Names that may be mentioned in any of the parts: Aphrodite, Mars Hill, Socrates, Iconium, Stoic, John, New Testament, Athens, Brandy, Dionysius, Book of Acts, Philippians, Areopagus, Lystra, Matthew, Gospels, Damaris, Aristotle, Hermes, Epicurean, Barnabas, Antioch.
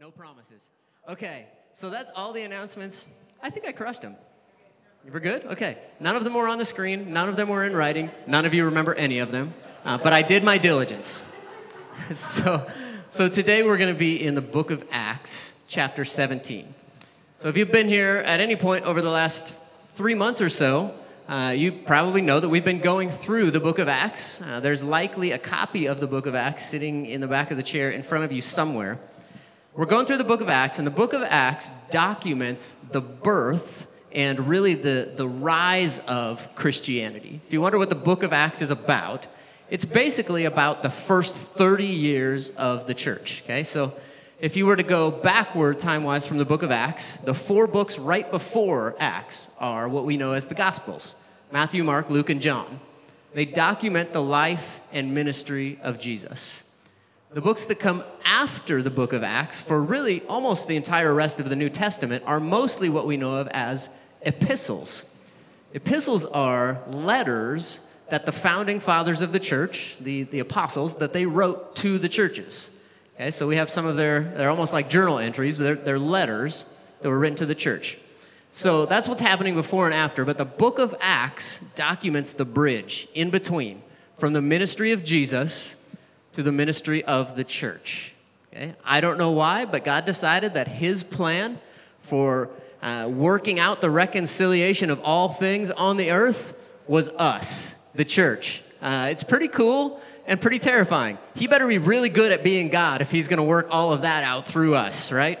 No promises. Okay, so that's all the announcements. I think I crushed them. We're good? Okay. None of them were on the screen. None of them were in writing. None of you remember any of them. But I did my diligence. So today we're going to be in the Book of Acts, chapter 17. So if you've been here at any point over the last 3 months or so, you probably know that we've been going through the Book of Acts. There's likely a copy of the Book of Acts sitting in the back of the chair in front of you somewhere. We're going through the Book of Acts, and the Book of Acts documents the birth and really the rise of Christianity. If you wonder what the Book of Acts is about, it's basically about the first 30 years of the church, okay? So if you were to go backward time-wise from the Book of Acts, the four books right before Acts are what we know as the Gospels: Matthew, Mark, Luke, and John. They document the life and ministry of Jesus. The books that come after the Book of Acts, for really almost the entire rest of the New Testament, are mostly what we know of as epistles. Epistles are letters that the founding fathers of the church, the apostles, that they wrote to the churches. Okay, so we have some of they're almost like journal entries, but they're letters that were written to the church. So that's what's happening before and after, but the Book of Acts documents the bridge in between, from the ministry of Jesus to the ministry of the church. Okay? I don't know why, but God decided that his plan for working out the reconciliation of all things on the earth was us, the church. It's pretty cool and pretty terrifying. He better be really good at being God if he's going to work all of that out through us, right?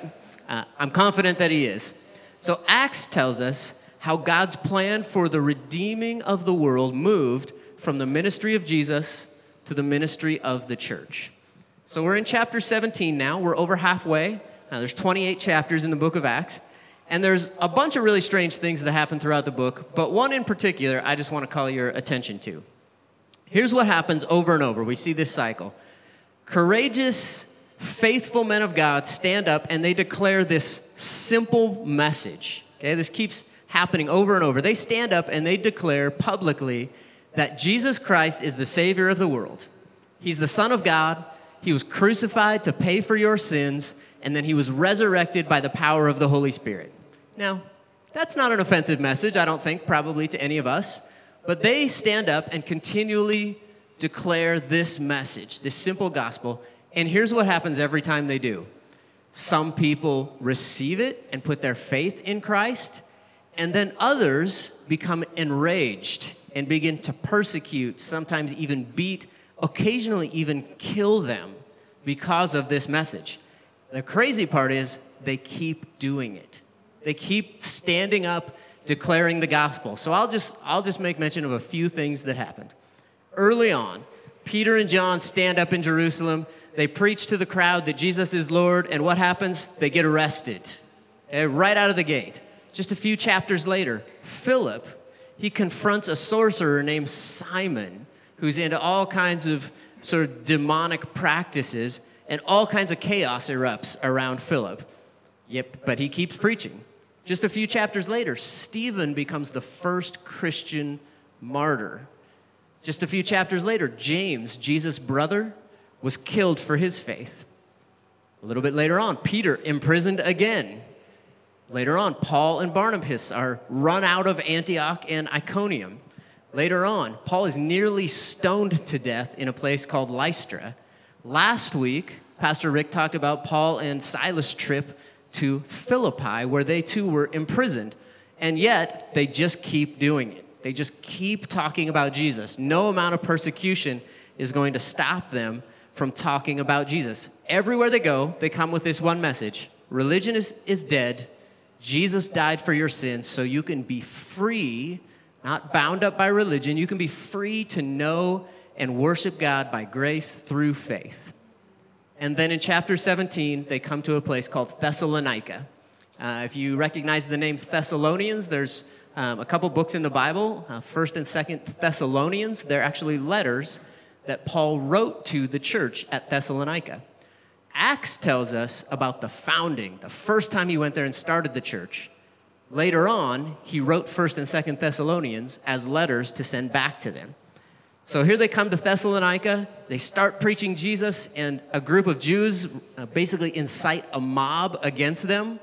I'm confident that he is. So Acts tells us how God's plan for the redeeming of the world moved from the ministry of Jesus to the ministry of the church. So we're in chapter 17 now. We're over halfway. Now, there's 28 chapters in the Book of Acts. And there's a bunch of really strange things that happen throughout the book, but one in particular I just want to call your attention to. Here's what happens over and over. We see this cycle. Courageous, faithful men of God stand up and they declare this simple message. Okay, this keeps happening over and over. They stand up and they declare publicly that Jesus Christ is the Savior of the world. He's the Son of God. He was crucified to pay for your sins, and then he was resurrected by the power of the Holy Spirit. Now, that's not an offensive message, I don't think, probably to any of us, but they stand up and continually declare this message, this simple gospel, and here's what happens every time they do. Some people receive it and put their faith in Christ, and then others become enraged and begin to persecute, sometimes even beat, occasionally even kill them because of this message. The crazy part is they keep doing it. They keep standing up, declaring the gospel. So I'll just make mention of a few things that happened. Early on, Peter and John stand up in Jerusalem. They preach to the crowd that Jesus is Lord, and what happens? They get arrested, right out of the gate. Just a few chapters later, Philip, he confronts a sorcerer named Simon, who's into all kinds of sort of demonic practices, and all kinds of chaos erupts around Philip. Yep, but he keeps preaching. Just a few chapters later, Stephen becomes the first Christian martyr. Just a few chapters later, James, Jesus' brother, was killed for his faith. A little bit later on, Peter imprisoned again. Later on, Paul and Barnabas are run out of Antioch and Iconium. Later on, Paul is nearly stoned to death in a place called Lystra. Last week, Pastor Rick talked about Paul and Silas' trip to Philippi, where they too were imprisoned. And yet, they just keep doing it. They just keep talking about Jesus. No amount of persecution is going to stop them from talking about Jesus. Everywhere they go, they come with this one message. Religion is dead. Jesus died for your sins, so you can be free, not bound up by religion. You can be free to know and worship God by grace through faith. And then in chapter 17, they come to a place called Thessalonica. If you recognize the name Thessalonians, there's a couple books in the Bible, 1st and 2nd Thessalonians. They're actually letters that Paul wrote to the church at Thessalonica. Acts tells us about the founding, the first time he went there and started the church. Later on, he wrote 1st and 2nd Thessalonians as letters to send back to them. So here they come to Thessalonica. They start preaching Jesus, and a group of Jews basically incite a mob against them.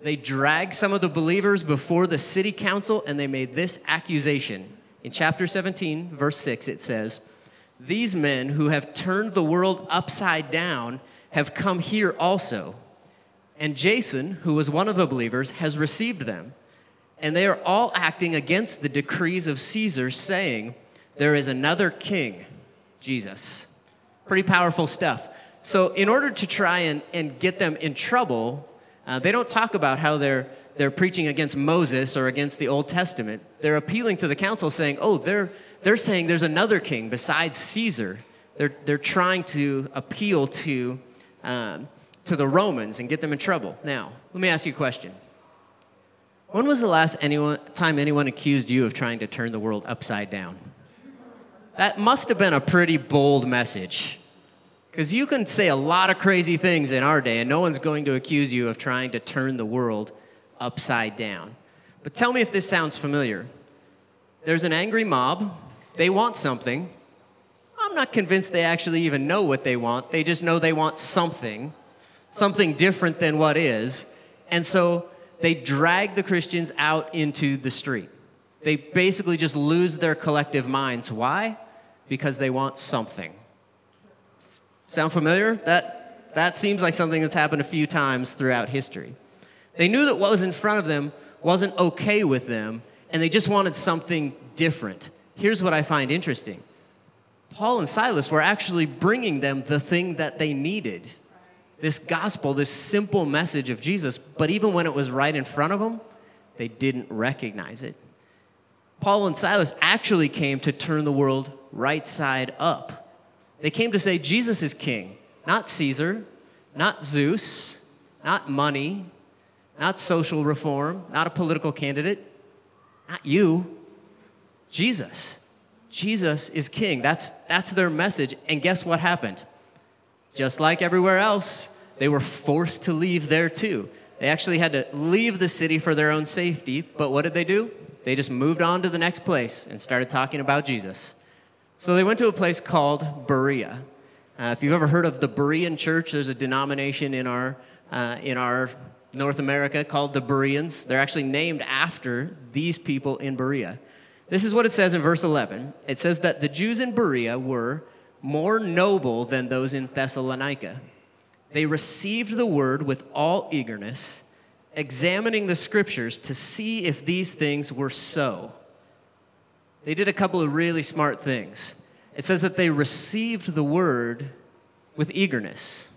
They drag some of the believers before the city council, and they made this accusation. In chapter 17, verse 6, it says, "These men who have turned the world upside down have come here also. And Jason, who was one of the believers, has received them. And they are all acting against the decrees of Caesar, saying, 'There is another king, Jesus.'" Pretty powerful stuff. So in order to try and get them in trouble, they don't talk about how they're preaching against Moses or against the Old Testament. They're appealing to the council saying, oh, they're saying there's another king besides Caesar. They're trying to appeal to the Romans and get them in trouble. Now, let me ask you a question. When was the last time anyone accused you of trying to turn the world upside down? That must have been a pretty bold message, because you can say a lot of crazy things in our day, and no one's going to accuse you of trying to turn the world upside down. But tell me if this sounds familiar. There's an angry mob. They want something. I'm not convinced they actually even know what they want. They just know they want something different than what is. And so they drag the Christians out into the street. They basically just lose their collective minds. Why? Because they want something. Sound familiar? That seems like something that's happened a few times throughout history. They knew that what was in front of them wasn't okay with them, and they just wanted something different. Here's what I find interesting. Paul and Silas were actually bringing them the thing that they needed, this gospel, this simple message of Jesus. But even when it was right in front of them, they didn't recognize it. Paul and Silas actually came to turn the world right side up. They came to say Jesus is king, not Caesar, not Zeus, not money, not social reform, not a political candidate, not you, Jesus. Jesus is king. That's their message. And guess what happened? Just like everywhere else, they were forced to leave there too. They actually had to leave the city for their own safety. But what did they do? They just moved on to the next place and started talking about Jesus. So they went to a place called Berea. If you've ever heard of the Berean church, there's a denomination in our North America called the Bereans. They're actually named after these people in Berea. This is what it says in verse 11. It says that the Jews in Berea were more noble than those in Thessalonica. They received the word with all eagerness, examining the scriptures to see if these things were so. They did a couple of really smart things. It says that they received the word with eagerness.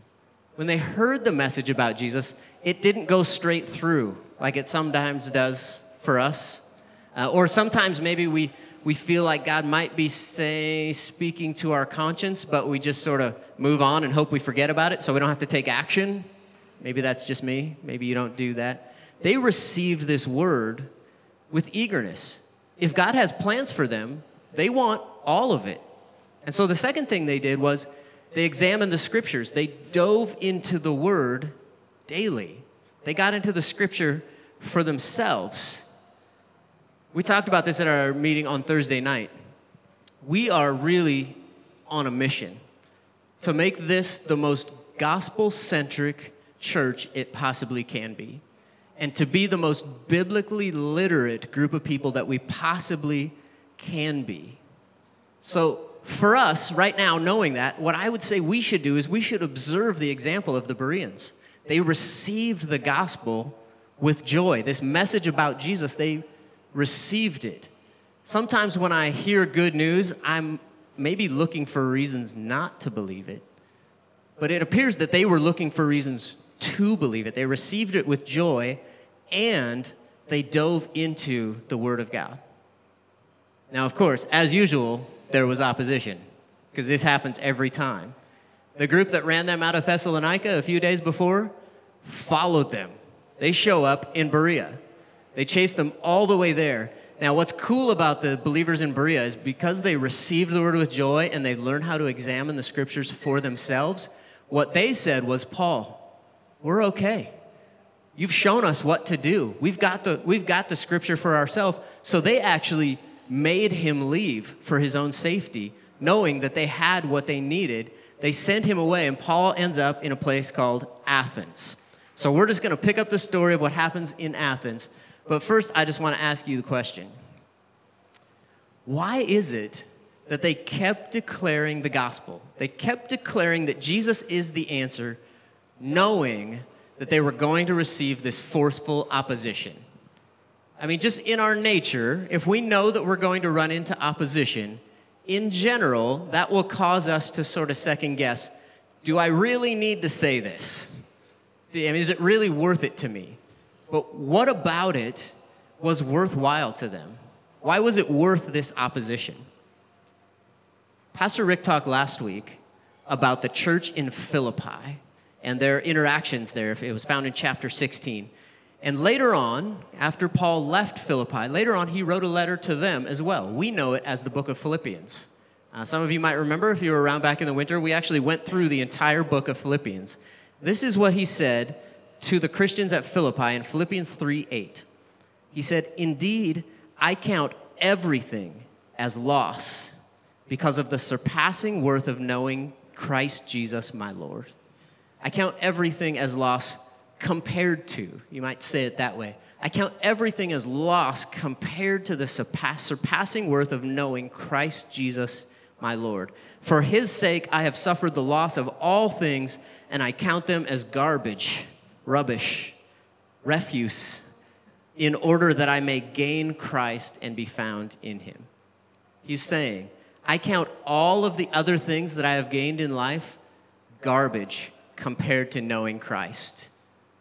When they heard the message about Jesus, it didn't go straight through like it sometimes does for us. Or sometimes maybe we feel like God might be speaking to our conscience, but we just sort of move on and hope we forget about it so we don't have to take action. Maybe that's just me. Maybe you don't do that. They received this word with eagerness. If God has plans for them, they want all of it. And so the second thing they did was they examined the scriptures. They dove into the word daily. They got into the scripture for themselves. We talked about this at our meeting on Thursday night. We are really on a mission to make this the most gospel-centric church it possibly can be, and to be the most biblically literate group of people that we possibly can be. So for us right now, knowing that, what I would say we should do is we should observe the example of the Bereans. They received the gospel with joy. This message about Jesus, they received it. Sometimes when I hear good news, I'm maybe looking for reasons not to believe it, but it appears that they were looking for reasons to believe it. They received it with joy, and they dove into the Word of God. Now, of course, as usual, there was opposition, because this happens every time. The group that ran them out of Thessalonica a few days before followed them. They show up in Berea. They chase them all the way there. Now, what's cool about the believers in Berea is because they received the Word with joy and they learned how to examine the Scriptures for themselves, what they said was, Paul, we're okay. You've shown us what to do. We've got the scripture for ourselves. So they actually made him leave for his own safety knowing that they had what they needed, they send him away, and Paul ends up in a place called Athens. So we're just going to pick up the story of what happens in Athens. But first, I just want to ask you the question. Why is it that they kept declaring the gospel? They kept declaring that Jesus is the answer, knowing that they were going to receive this forceful opposition. I mean, just in our nature, if we know that we're going to run into opposition, in general, that will cause us to sort of second guess, do I really need to say this? I mean, is it really worth it to me? But what about it was worthwhile to them? Why was it worth this opposition? Pastor Rick talked last week about the church in Philippi and their interactions there. It was found in chapter 16. And later on, after Paul left Philippi, later on he wrote a letter to them as well. We know it as the book of Philippians. Some of you might remember, if you were around back in the winter, we actually went through the entire book of Philippians. This is what he said to the Christians at Philippi in Philippians 3:8. He said, "Indeed, I count everything as loss because of the surpassing worth of knowing Christ Jesus my Lord." I count everything as loss compared to, you might say it that way, I count everything as loss compared to the surpassing worth of knowing Christ Jesus my Lord. For his sake, I have suffered the loss of all things, and I count them as garbage, rubbish, refuse, in order that I may gain Christ and be found in him. He's saying, I count all of the other things that I have gained in life garbage compared to knowing Christ.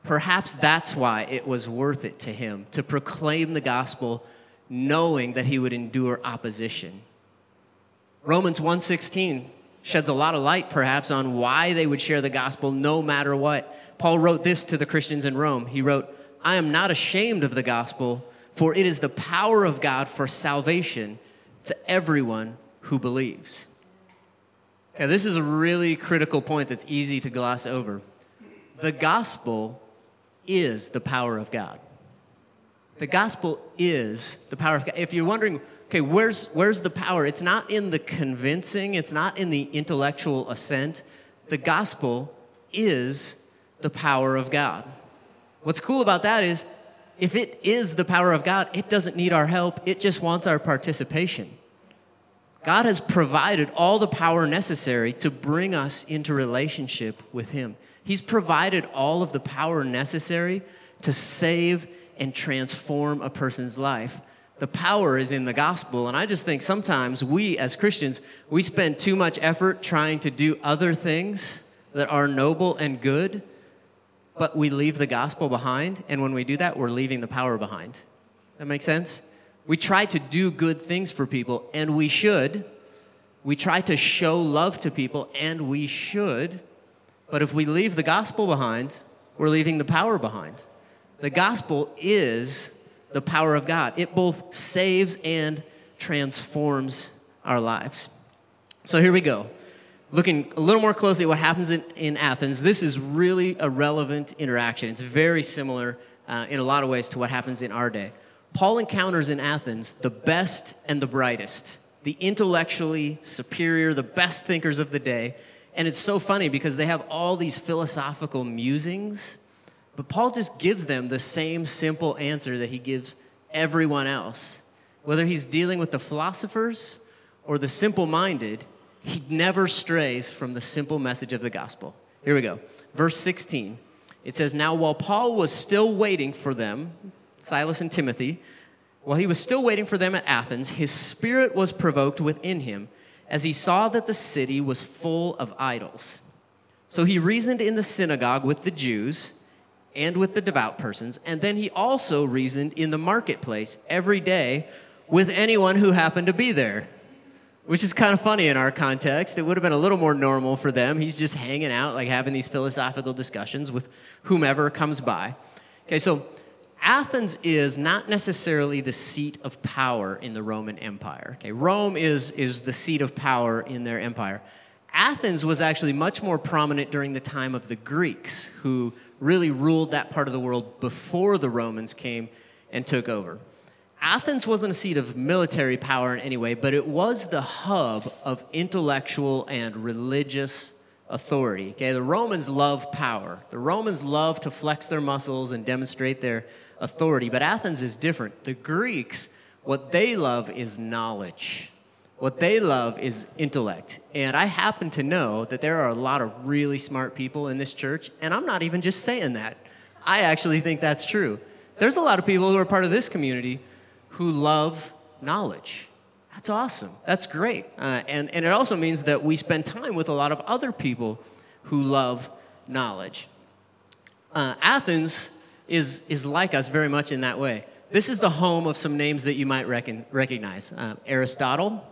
Perhaps that's why it was worth it to him to proclaim the gospel, knowing that he would endure opposition. Romans 1:16 sheds a lot of light, perhaps, on why they would share the gospel no matter what. Paul wrote this to the Christians in Rome. He wrote, "I am not ashamed of the gospel, for it is the power of God for salvation to everyone who believes." Okay, this is a really critical point that's easy to gloss over. The gospel is the power of God. The gospel is the power of God. If you're wondering, okay, where's the power? It's not in the convincing. It's not in the intellectual assent. The gospel is the power of God. What's cool about that is, if it is the power of God, it doesn't need our help. It just wants our participation. God has provided all the power necessary to bring us into relationship with him. He's provided all of the power necessary to save and transform a person's life. The power is in the gospel, and I just think sometimes we as Christians, we spend too much effort trying to do other things that are noble and good, but we leave the gospel behind, and when we do that, we're leaving the power behind. That makes sense? We try to do good things for people, and we should. We try to show love to people, and we should, but if we leave the gospel behind, we're leaving the power behind. The gospel is the power of God. It both saves and transforms our lives. So here we go. Looking a little more closely at what happens in Athens, this is really a relevant interaction. It's very similar in a lot of ways to what happens in our day. Paul encounters in Athens the best and the brightest, the intellectually superior, the best thinkers of the day. And it's so funny because they have all these philosophical musings, but Paul just gives them the same simple answer that he gives everyone else. Whether he's dealing with the philosophers or the simple-minded, he never strays from the simple message of the gospel. Here we go. Verse 16. It says, "Now while Paul was still waiting for them," Silas and Timothy, while he was still waiting for them at Athens, his spirit was provoked within him as he saw that the city was full of idols. So he reasoned in the synagogue with the Jews and with the devout persons, and then he also reasoned in the marketplace every day with anyone who happened to be there. Which is kind of funny in our context. It would have been a little more normal for them. He's just hanging out, like having these philosophical discussions with whomever comes by. Okay, so Athens is not necessarily the seat of power in the Roman Empire. Okay, Rome is the seat of power in their empire. Athens was actually much more prominent during the time of the Greeks, who really ruled that part of the world before the Romans came and took over. Athens wasn't a seat of military power in any way, but it was the hub of intellectual and religious authority. Okay, the Romans love power. The Romans love to flex their muscles and demonstrate their authority, but Athens is different. The Greeks, what they love is knowledge. What they love is intellect. And I happen to know that there are a lot of really smart people in this church, and I'm not even just saying that. I actually think that's true. There's a lot of people who are part of this community who love knowledge. That's awesome. That's great. And it also means that we spend time with a lot of other people who love knowledge. Athens is like us very much in that way. This is the home of some names that you might recognize. Aristotle,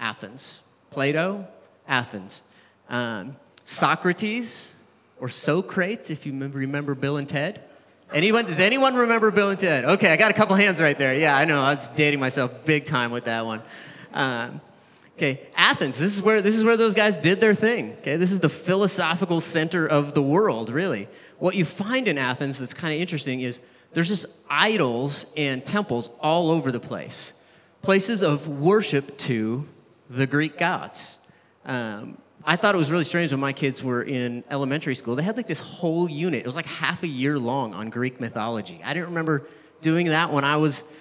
Athens. Plato, Athens. Socrates, or Socrates, if you remember Bill and Ted. Does anyone remember Bill and Ted? Okay, I got a couple hands right there. Yeah, I know. I was dating myself big time with that one. Okay, Athens. This is where those guys did their thing. Okay, this is the philosophical center of the world, really. What you find in Athens that's kind of interesting is there's just idols and temples all over the place, places of worship to the Greek gods. I thought it was really strange when my kids were in elementary school. They had like this whole unit. It was like half a year long on Greek mythology. I didn't remember doing that when I was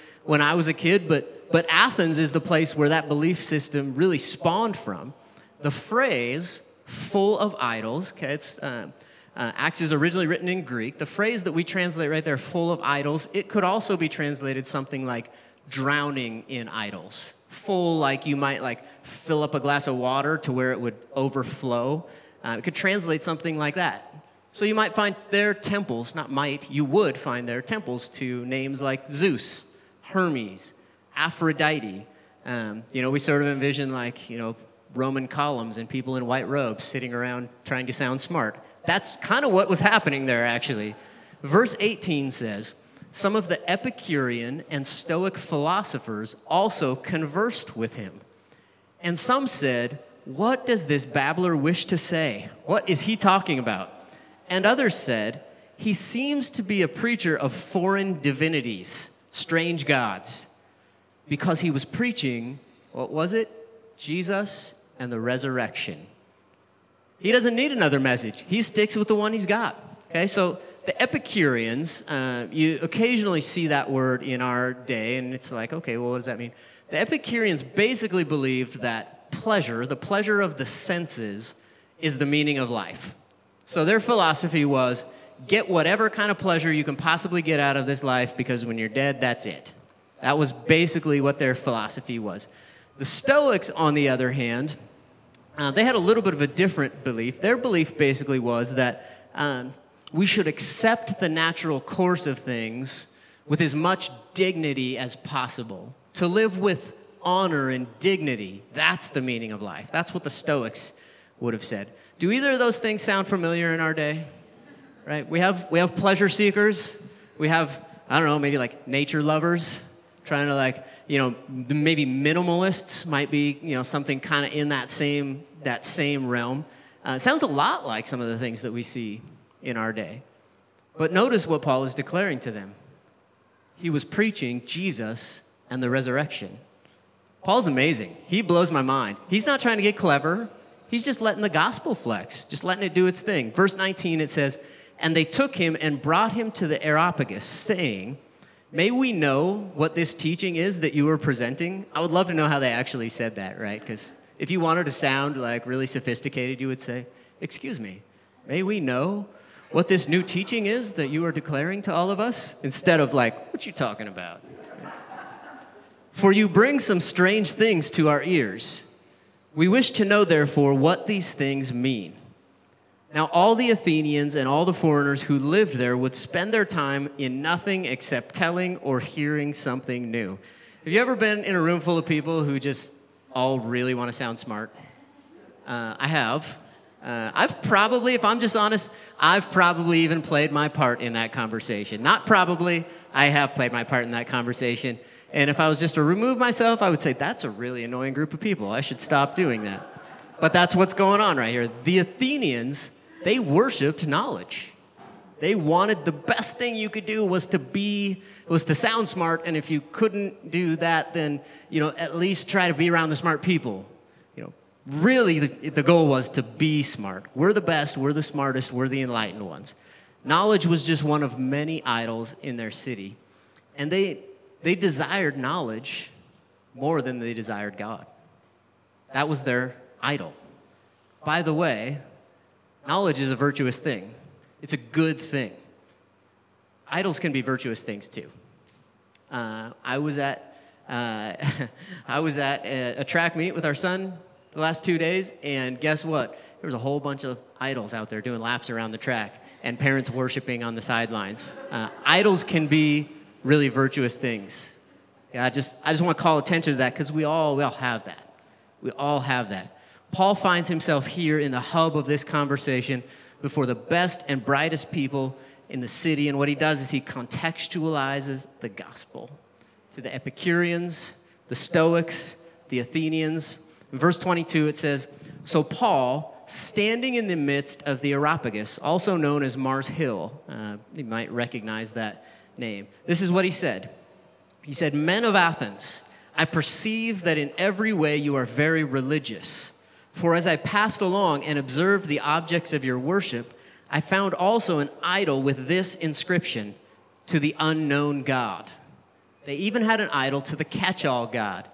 a kid, but Athens is the place where that belief system really spawned from. The phrase "full of idols," okay, it's Acts is originally written in Greek. The phrase that we translate right there, "full of idols," it could also be translated something like "drowning in idols." Full, like you might like fill up a glass of water to where it would overflow. It could translate something like that. So you might find their temples, you would find their temples to names like Zeus, Hermes, Aphrodite. We sort of envision Roman columns and people in white robes sitting around trying to sound smart. That's kind of what was happening there, actually. Verse 18 says, "Some of the Epicurean and Stoic philosophers also conversed with him. And some said, 'What does this babbler wish to say? What is he talking about?' And others said, 'He seems to be a preacher of foreign divinities, strange gods,' because he was preaching," what was it? "Jesus and the resurrection." He doesn't need another message. He sticks with the one he's got. Okay, so the Epicureans, you occasionally see that word in our day, and it's like, okay, well, what does that mean? The Epicureans basically believed that pleasure, the pleasure of the senses, is the meaning of life. So their philosophy was, get whatever kind of pleasure you can possibly get out of this life, because when you're dead, that's it. That was basically what their philosophy was. The Stoics, on the other hand, they had a little bit of a different belief. Their belief basically was that we should accept the natural course of things with as much dignity as possible. To live with honor and dignity, that's the meaning of life. That's what the Stoics would have said. Do either of those things sound familiar in our day? Right? We have pleasure seekers. We have, I don't know, maybe like nature lovers, trying to maybe minimalists might be, something kind of in that same realm. Sounds a lot like some of the things that we see in our day. But notice what Paul is declaring to them. He was preaching Jesus and the resurrection. Paul's amazing. He blows my mind. He's not trying to get clever. He's just letting the gospel flex, just letting it do its thing. Verse 19, it says, "And they took him and brought him to the Areopagus, saying, 'May we know what this teaching is that you are presenting?'" I would love to know how they actually said that, right? Because if you wanted to sound like really sophisticated, you would say, "Excuse me, may we know what this new teaching is that you are declaring to all of us?" Instead of like, "What you talking about? For you bring some strange things to our ears. We wish to know, therefore, what these things mean." Now all the Athenians and all the foreigners who lived there would spend their time in nothing except telling or hearing something new. Have you ever been in a room full of people who just all really want to sound smart? I have. I've probably, if I'm just honest, I've probably even played my part in that conversation. Not probably, I have played my part in that conversation. And if I was just to remove myself, I would say, that's a really annoying group of people. I should stop doing that. But that's what's going on right here. The Athenians, they worshipped knowledge. They wanted the best thing you could do was to sound smart, and if you couldn't do that, then, at least try to be around the smart people. Really, the goal was to be smart. We're the best, we're the smartest, we're the enlightened ones. Knowledge was just one of many idols in their city. And they desired knowledge more than they desired God. That was their idol. By the way, knowledge is a virtuous thing. It's a good thing. Idols can be virtuous things too. I was at a track meet with our son the last 2 days, and guess what? There was a whole bunch of idols out there doing laps around the track and parents worshiping on the sidelines. Idols can be really virtuous things. Yeah, I just want to call attention to that because we all have that. We all have that. Paul finds himself here in the hub of this conversation before the best and brightest people in the city, and what he does is he contextualizes the gospel to the Epicureans, the Stoics, the Athenians. In verse 22, it says, "So Paul, standing in the midst of the Areopagus, also known as Mars Hill," you might recognize that name. This is what he said. He said, "Men of Athens, I perceive that in every way you are very religious. For as I passed along and observed the objects of your worship, I found also an idol with this inscription, 'To the unknown God.'" They even had an idol to the catch-all God.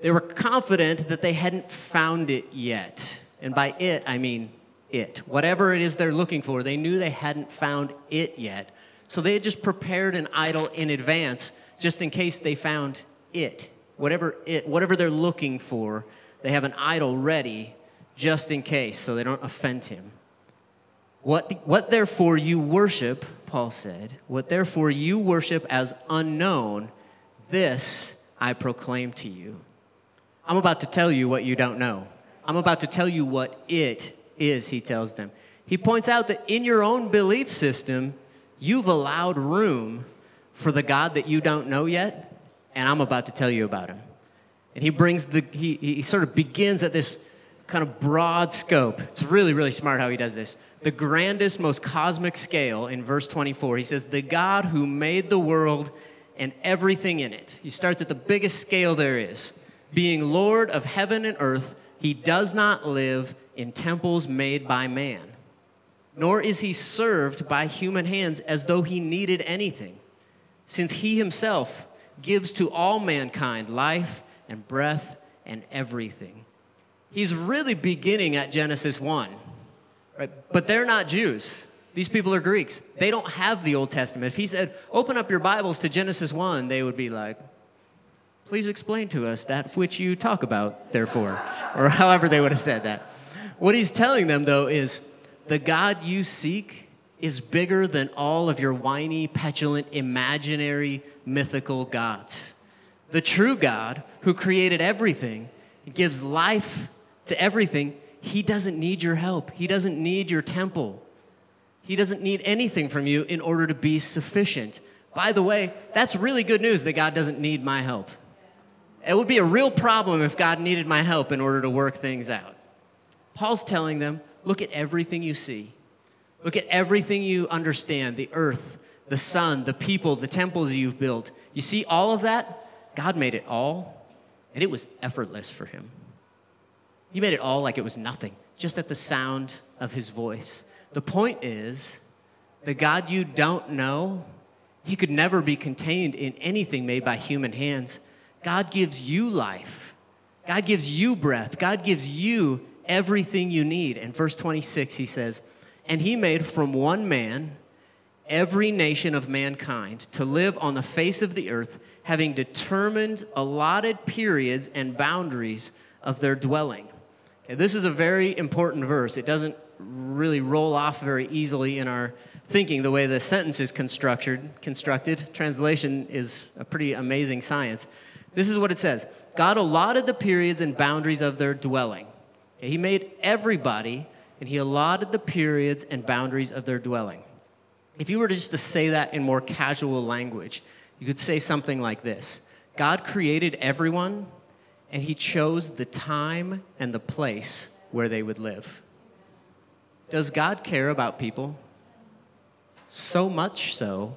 They were confident that they hadn't found it yet. And by it, I mean it. Whatever it is they're looking for, they knew they hadn't found it yet. So they had just prepared an idol in advance just in case they found it. Whatever they're looking for, they have an idol ready just in case so they don't offend him. What therefore you worship, Paul said, what therefore you worship as unknown, this I proclaim to you. I'm about to tell you what you don't know. I'm about to tell you what it is, he tells them. He points out that in your own belief system, you've allowed room for the God that you don't know yet, and I'm about to tell you about him. And he brings he sort of begins at this kind of broad scope. It's really, really smart how he does this. The grandest, most cosmic scale in verse 24. He says, the God who made the world and everything in it. He starts at the biggest scale there is. Being Lord of heaven and earth, he does not live in temples made by man, nor is he served by human hands as though he needed anything, since he himself gives to all mankind life and breath and everything. He's really beginning at Genesis 1, right? But they're not Jews. These people are Greeks. They don't have the Old Testament. If he said, open up your Bibles to Genesis 1, they would be like, please explain to us that which you talk about, therefore, or however they would have said that. What he's telling them, though, is the God you seek is bigger than all of your whiny, petulant, imaginary, mythical gods. The true God who created everything, gives life to everything, he doesn't need your help. He doesn't need your temple. He doesn't need anything from you in order to be sufficient. By the way, that's really good news that God doesn't need my help. It would be a real problem if God needed my help in order to work things out. Paul's telling them, look at everything you see. Look at everything you understand, the earth, the sun, the people, the temples you've built. You see all of that? God made it all, and it was effortless for him. He made it all like it was nothing, just at the sound of his voice. The point is, the God you don't know, he could never be contained in anything made by human hands. God gives you life. God gives you breath. God gives you everything you need. In verse 26, he says, and he made from one man every nation of mankind to live on the face of the earth, having determined allotted periods and boundaries of their dwelling. Okay, this is a very important verse. It doesn't really roll off very easily in our thinking the way the sentence is constructed. Translation is a pretty amazing science. This is what it says. God allotted the periods and boundaries of their dwelling. Okay, he made everybody, and he allotted the periods and boundaries of their dwelling. If you were just to say that in more casual language, you could say something like this. God created everyone, and he chose the time and the place where they would live. Does God care about people? so much so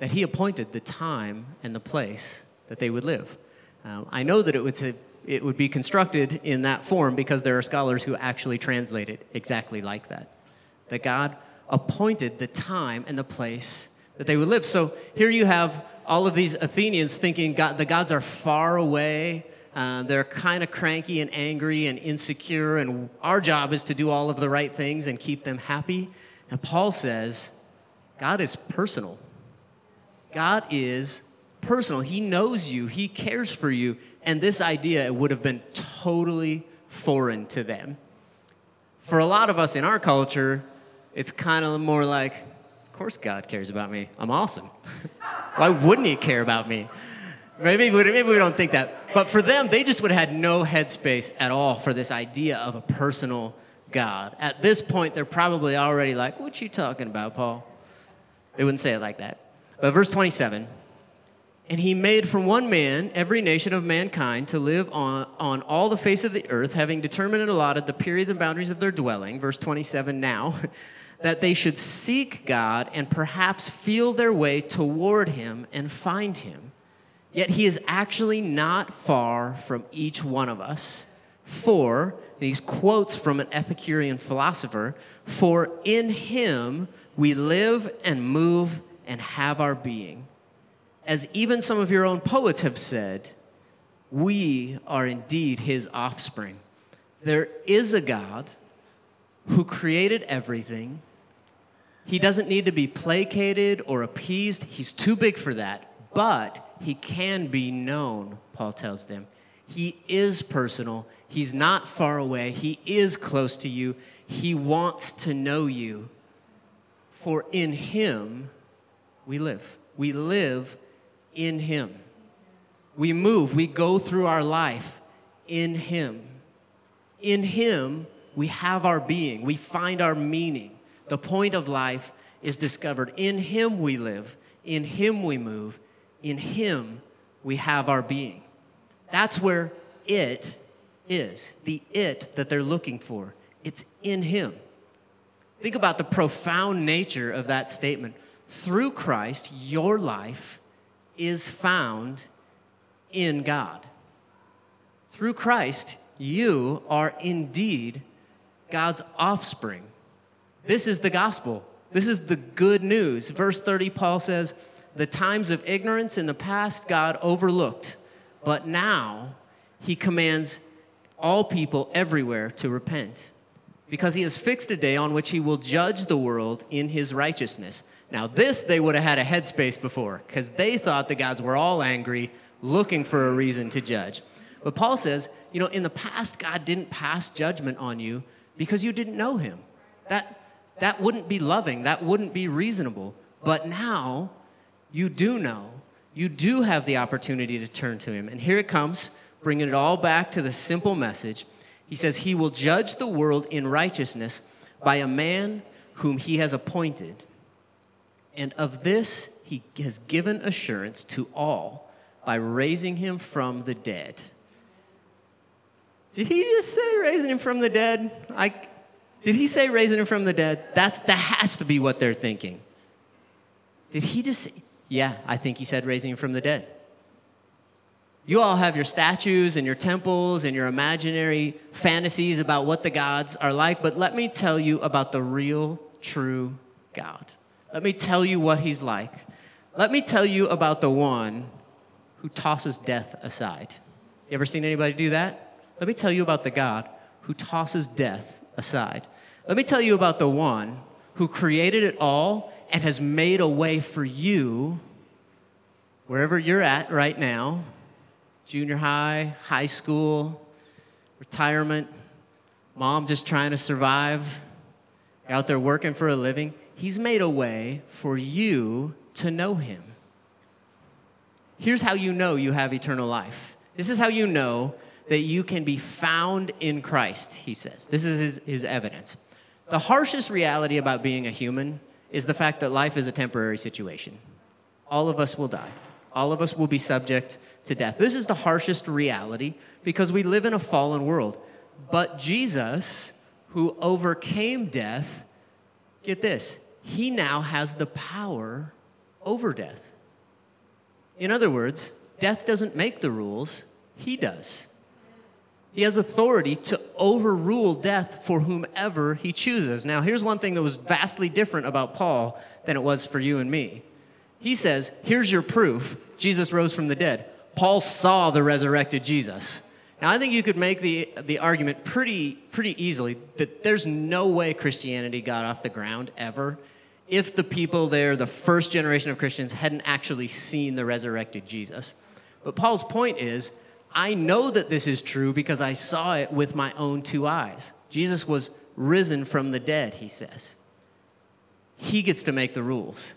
that he appointed the time and the place that they would live. I know that it would be constructed in that form because there are scholars who actually translate it exactly like that. That God appointed the time and the place that they would live. So here you have all of these Athenians thinking God, the gods are far away. They're kind of cranky and angry and insecure, and our job is to do all of the right things and keep them happy. And Paul says, God is personal. God is personal. He knows you. He cares for you. And this idea would have been totally foreign to them. For a lot of us in our culture, it's kind of more like, of course God cares about me. I'm awesome. Why wouldn't he care about me? Maybe we don't think that. But for them, they just would have had no headspace at all for this idea of a personal God. At this point, they're probably already like, what you talking about, Paul? They wouldn't say it like that. But verse 27, and he made from one man every nation of mankind to live on all the face of the earth, having determined and allotted the periods and boundaries of their dwelling, verse 27 now, that they should seek God and perhaps feel their way toward him and find him. Yet he is actually not far from each one of us. For, and he quotes from an Epicurean philosopher, for in him we live and move and have our being. As even some of your own poets have said, we are indeed his offspring. There is a God who created everything. He doesn't need to be placated or appeased. He's too big for that. But he can be known, Paul tells them. He is personal. He's not far away. He is close to you. He wants to know you. For in him we live. We live in him. We move. We go through our life in him. In him, we have our being. We find our meaning. The point of life is discovered. In him we live. In him we move. In him we have our being. That's where it is, the it that they're looking for. It's in him. Think about the profound nature of that statement. Through Christ, your life is found in God. Through Christ, you are indeed God's offspring. This is the gospel. This is the good news. Verse 30, Paul says, the times of ignorance in the past God overlooked, but now he commands all people everywhere to repent, because he has fixed a day on which he will judge the world in his righteousness. Now this, they would have had a headspace before, because they thought the gods were all angry, looking for a reason to judge. But Paul says, you know, in the past, God didn't pass judgment on you because you didn't know him. That wouldn't be loving. That wouldn't be reasonable. But now you do know. You do have the opportunity to turn to him. And here it comes, bringing it all back to the simple message. He says, he will judge the world in righteousness by a man whom he has appointed. And of this he has given assurance to all by raising him from the dead. Did he just say raising him from the dead? Did he say raising him from the dead? That has to be what they're thinking. Did he just say, yeah, I think he said raising him from the dead. You all have your statues and your temples and your imaginary fantasies about what the gods are like, but let me tell you about the real, true God. Let me tell you what he's like. Let me tell you about the one who tosses death aside. You ever seen anybody do that? Let me tell you about the God who tosses death aside. Let me tell you about the one who created it all and has made a way for you wherever you're at right now, junior high, high school, retirement, mom just trying to survive, out there working for a living. He's made a way for you to know him. Here's how you know you have eternal life. This is how you know that you can be found in Christ, he says. This is his evidence. The harshest reality about being a human is the fact that life is a temporary situation. All of us will die. All of us will be subject to death. This is the harshest reality because we live in a fallen world. But Jesus, who overcame death, get this, he now has the power over death. In other words, death doesn't make the rules, he does. He has authority to overrule death for whomever he chooses. Now, here's one thing that was vastly different about Paul than it was for you and me. He says, here's your proof, Jesus rose from the dead. Paul saw the resurrected Jesus. Now, I think you could make the argument pretty easily that there's no way Christianity got off the ground ever if the people there, the first generation of Christians, hadn't actually seen the resurrected Jesus. But Paul's point is, I know that this is true because I saw it with my own two eyes. Jesus was risen from the dead, he says. He gets to make the rules.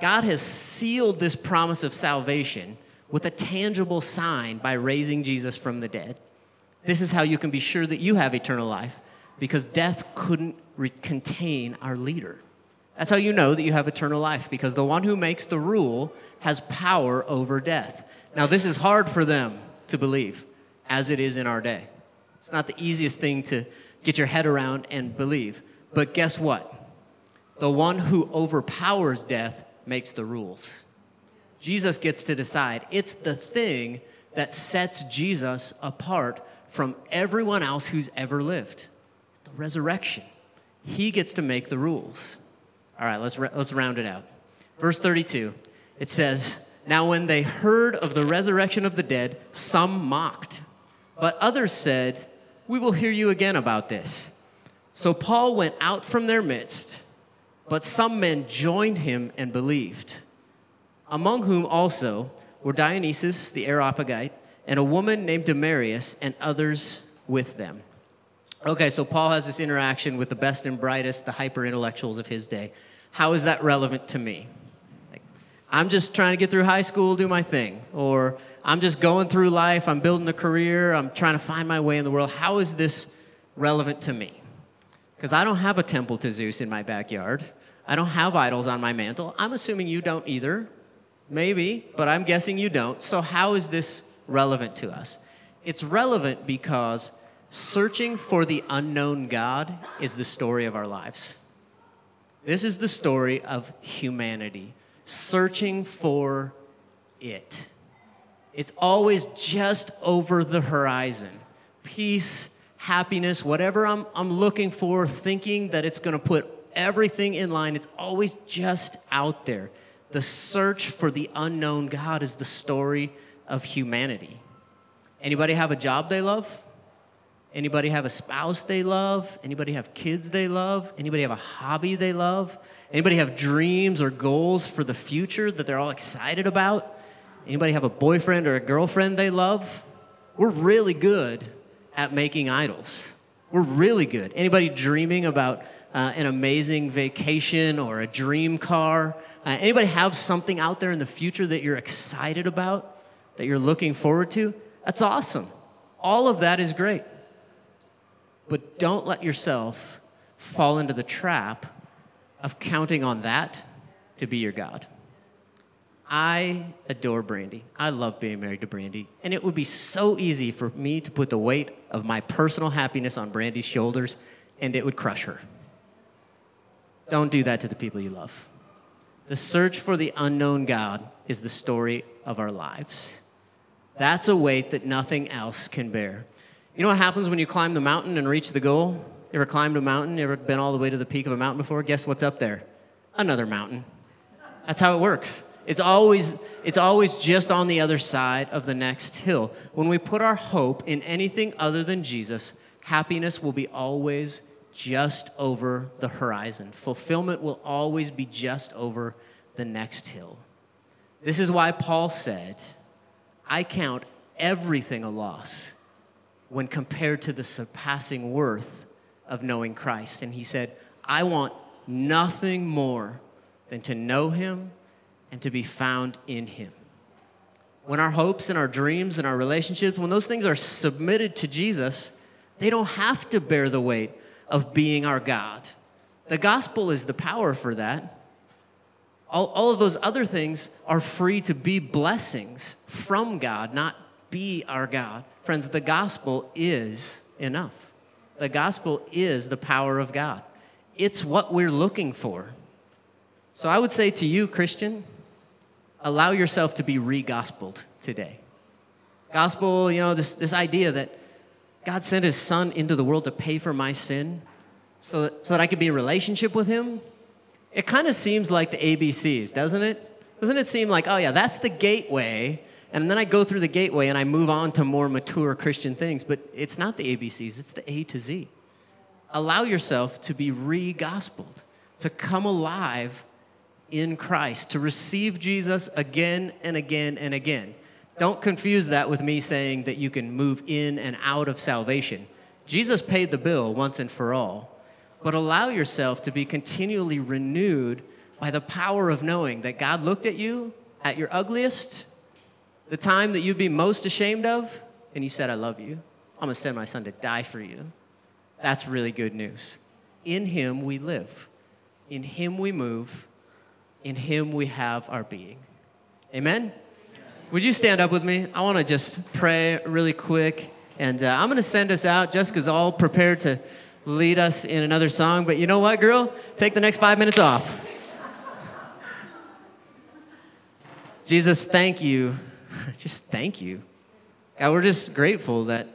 God has sealed this promise of salvation with a tangible sign by raising Jesus from the dead. This is how you can be sure that you have eternal life, because death couldn't contain our leader. That's how you know that you have eternal life, because the one who makes the rule has power over death. Now, this is hard for them to believe, as it is in our day. It's not the easiest thing to get your head around and believe. But guess what? The one who overpowers death makes the rules. Jesus gets to decide. It's the thing that sets Jesus apart from everyone else who's ever lived. It's the resurrection. He gets to make the rules. All right, let's round it out. Verse 32, it says, "Now when they heard of the resurrection of the dead, some mocked, but others said, 'We will hear you again about this.' So Paul went out from their midst, but some men joined him and believed, among whom also were Dionysius the Areopagite, and a woman named Damaris, and others with them." Okay, so Paul has this interaction with the best and brightest, the hyper-intellectuals of his day. How is that relevant to me? I'm just trying to get through high school, do my thing. Or I'm just going through life, I'm building a career, I'm trying to find my way in the world. How is this relevant to me? Because I don't have a temple to Zeus in my backyard. I don't have idols on my mantle. I'm assuming you don't either. Maybe, but I'm guessing you don't. So how is this relevant to us? It's relevant because searching for the unknown God is the story of our lives. This is the story of humanity. Searching for it. It's always just over the horizon. Peace, happiness, whatever I'm looking for, thinking that it's going to put everything in line, it's always just out there. The search for the unknown God is the story of humanity. Anybody have a job they love? Anybody have a spouse they love? Anybody have kids they love? Anybody have a hobby they love? Anybody have dreams or goals for the future that they're all excited about? Anybody have a boyfriend or a girlfriend they love? We're really good at making idols. We're really good. Anybody dreaming about an amazing vacation or a dream car? Anybody have something out there in the future that you're excited about, that you're looking forward to? That's awesome. All of that is great. But don't let yourself fall into the trap of counting on that to be your God. I adore Brandy. I love being married to Brandy. And it would be so easy for me to put the weight of my personal happiness on Brandy's shoulders, and it would crush her. Don't do that to the people you love. The search for the unknown God is the story of our lives. That's a weight that nothing else can bear. You know what happens when you climb the mountain and reach the goal? You ever climbed a mountain? You ever been all the way to the peak of a mountain before? Guess what's up there? Another mountain. That's how it works. It's always just on the other side of the next hill. When we put our hope in anything other than Jesus, happiness will be always just over the horizon. Fulfillment will always be just over the next hill. This is why Paul said, "I count everything a loss when compared to the surpassing worth of knowing Christ." And he said, "I want nothing more than to know him and to be found in him." When our hopes and our dreams and our relationships, when those things are submitted to Jesus, they don't have to bear the weight of being our God. The gospel is the power for that. All of those other things are free to be blessings from God, not be our God. Friends, the gospel is enough. The gospel is the power of God. It's what we're looking for. So I would say to you, Christian, allow yourself to be re-gospeled today. Gospel, you know, this idea that God sent his son into the world to pay for my sin so that I could be in relationship with him. It kind of seems like the ABCs, doesn't it? Doesn't it seem like, oh yeah, that's the gateway, and then I go through the gateway and I move on to more mature Christian things, but it's not the ABCs, it's the A to Z. Allow yourself to be re-gospeled, to come alive in Christ, to receive Jesus again and again and again. Don't confuse that with me saying that you can move in and out of salvation. Jesus paid the bill once and for all, but allow yourself to be continually renewed by the power of knowing that God looked at you at your ugliest, the time that you'd be most ashamed of, and he said, I love you. I'm going to send my son to die for you. That's really good news. In him we live. In him we move. In him we have our being. Amen? Would you stand up with me? I want to just pray really quick. And I'm going to send us out. Jessica's all prepared to lead us in another song. But you know what, girl? Take the next 5 minutes off. Jesus, thank you. Just thank you. God, we're just grateful that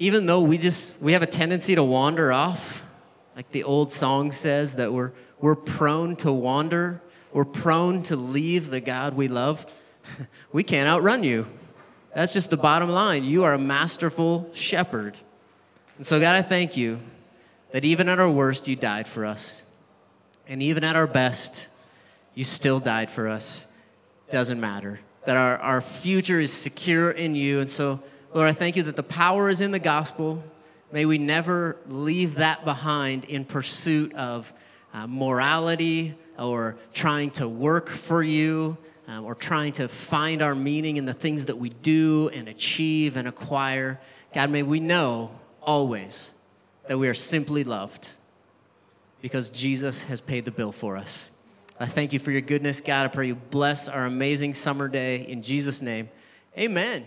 even though we have a tendency to wander off, like the old song says, that we're prone to wander. We're prone to leave the God we love. We can't outrun you. That's just the bottom line. You are a masterful shepherd. And so, God, I thank you that even at our worst, you died for us. And even at our best, you still died for us. Doesn't matter. That our future is secure in you. And so, Lord, I thank you that the power is in the gospel. May we never leave that behind in pursuit of morality, or trying to work for you, or trying to find our meaning in the things that we do and achieve and acquire. God, may we know always that we are simply loved because Jesus has paid the bill for us. I thank you for your goodness, God. I pray you bless our amazing summer day. In Jesus' name, amen.